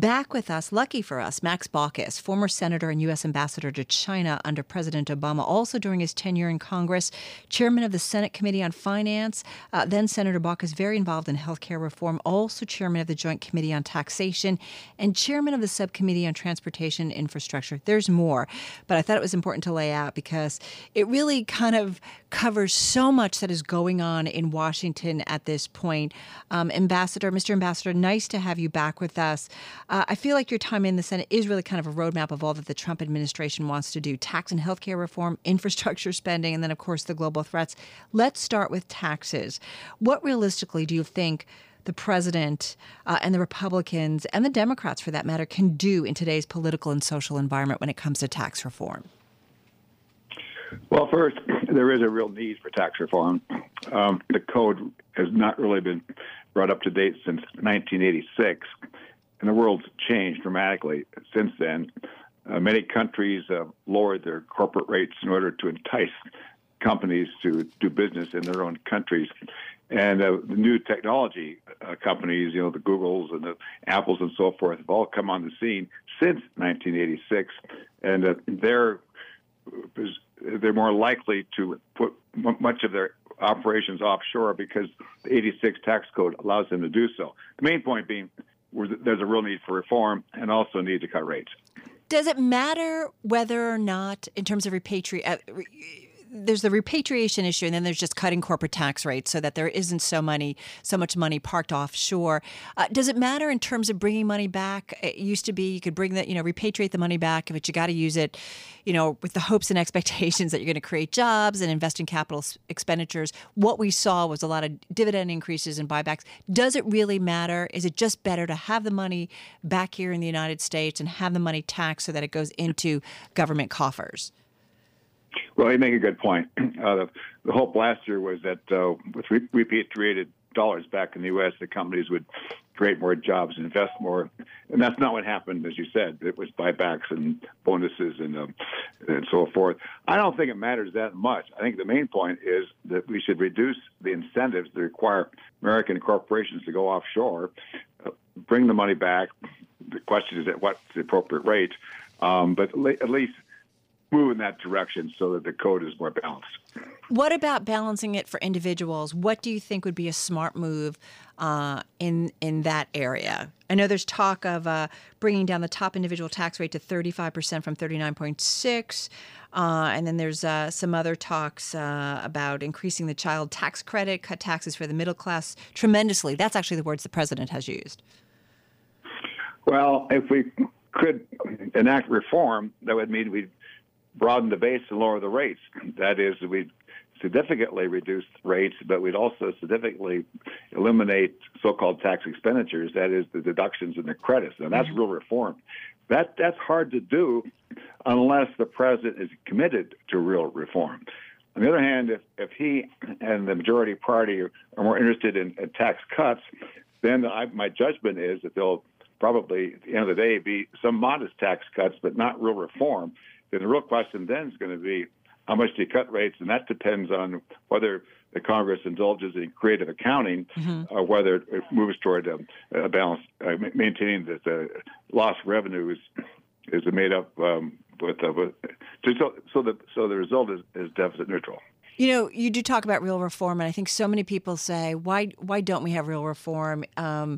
Back with us, lucky for us, Max Baucus, former senator and U.S. ambassador to China under President Obama, also during his tenure in Congress, chairman of the Senate Committee on Finance, then Senator Baucus, very involved in health care reform, also chairman of the Joint Committee on Taxation, and chairman of the Subcommittee on Transportation Infrastructure. There's more, but I thought it was important to lay out because it really kind of covers so much that is going on in Washington at this point. Mr. Ambassador, nice to have you back with us. I feel like your time in the Senate is really kind of a roadmap of all that the Trump administration wants to do: tax and health care reform, infrastructure spending, and then, of course, the global threats. Let's start with taxes. What realistically do you think the president and the Republicans and the Democrats, for that matter, can do in today's political and social environment when it comes to tax reform? Well, first, there is a real need for tax reform. The code has not really been brought up to date since 1986, and the world's changed dramatically since then. Many countries lowered their corporate rates in order to entice companies to do business in their own countries. And the new technology companies, the Googles and the Apples and so forth, have all come on the scene since 1986, and they're more likely to put much of their operations offshore because the 86 tax code allows them to do so. The main point being there's a real need for reform and also a need to cut rates. Does it matter whether or not, in terms of there's the repatriation issue, and then there's just cutting corporate tax rates so that there isn't so much money parked offshore. Does it matter in terms of bringing money back? It used to be you could bring repatriate the money back, but you got to use it, with the hopes and expectations that you're going to create jobs and invest in capital expenditures. What we saw was a lot of dividend increases and buybacks. Does it really matter? Is it just better to have the money back here in the United States and have the money taxed so that it goes into government coffers? Well, you make a good point. The hope last year was that with repatriated dollars back in the U.S., the companies would create more jobs, invest more, and that's not what happened, as you said. It was buybacks and bonuses and so forth. I don't think it matters that much. I think the main point is that we should reduce the incentives that require American corporations to go offshore, bring the money back. The question is at what's the appropriate rate, but at least move in that direction so that the code is more balanced. What about balancing it for individuals? What do you think would be a smart move in that area? I know there's talk of bringing down the top individual tax rate to 35% from 39.6%, and then there's some other talks about increasing the child tax credit, cut taxes for the middle class tremendously. That's actually the words the president has used. Well, if we could enact reform, that would mean we'd broaden the base and lower the rates. That is, we'd significantly reduce rates, but we'd also significantly eliminate so-called tax expenditures, that is, the deductions and the credits. Now, that's real reform. That's hard to do unless the president is committed to real reform. On the other hand, if he and the majority party are more interested in tax cuts, then my judgment is that they'll probably, at the end of the day, be some modest tax cuts, but not real reform. And the real question then is going to be how much do you cut rates, and that depends on whether the Congress indulges in creative accounting or whether it moves toward a balance, maintaining that the lost revenue is made up so the result is deficit neutral. You do talk about real reform, and I think so many people say, why don't we have real reform and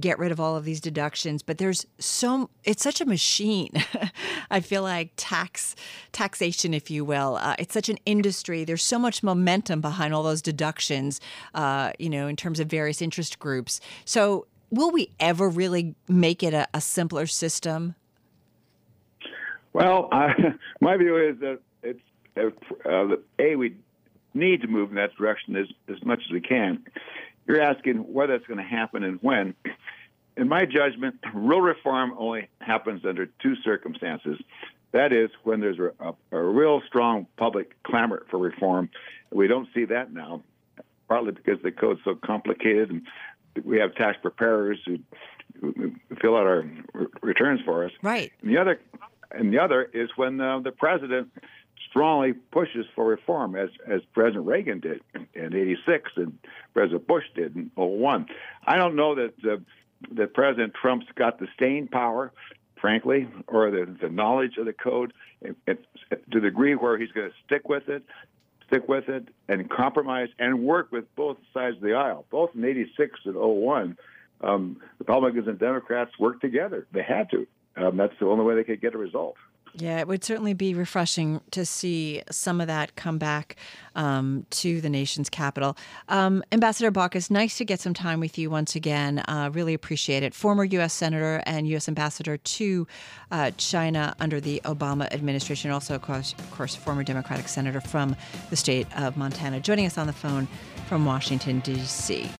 get rid of all of these deductions? But it's such a machine, I feel like, taxation, if you will. It's such an industry. There's so much momentum behind all those deductions, in terms of various interest groups. So will we ever really make it a simpler system? Well, my view is that we need to move in that direction as much as we can. You're asking whether it's going to happen and when. In my judgment, real reform only happens under two circumstances. That is, when there's a real strong public clamor for reform. We don't see that now, partly because the code's so complicated, and we have tax preparers who fill out our returns for us. Right. And the other is when the president strongly pushes for reform, as President Reagan did in 86 and President Bush did in 01. I don't know that that President Trump's got the staying power, frankly, or the knowledge of the code, and to the degree where he's going to stick with it, and compromise and work with both sides of the aisle. Both in 86 and 01, Republicans and Democrats worked together. They had to. That's the only way they could get a result. Yeah, it would certainly be refreshing to see some of that come back to the nation's capital. Ambassador Baucus, nice to get some time with you once again. Really appreciate it. Former U.S. Senator and U.S. Ambassador to China under the Obama administration. Also, of course, former Democratic Senator from the state of Montana. Joining us on the phone from Washington, D.C.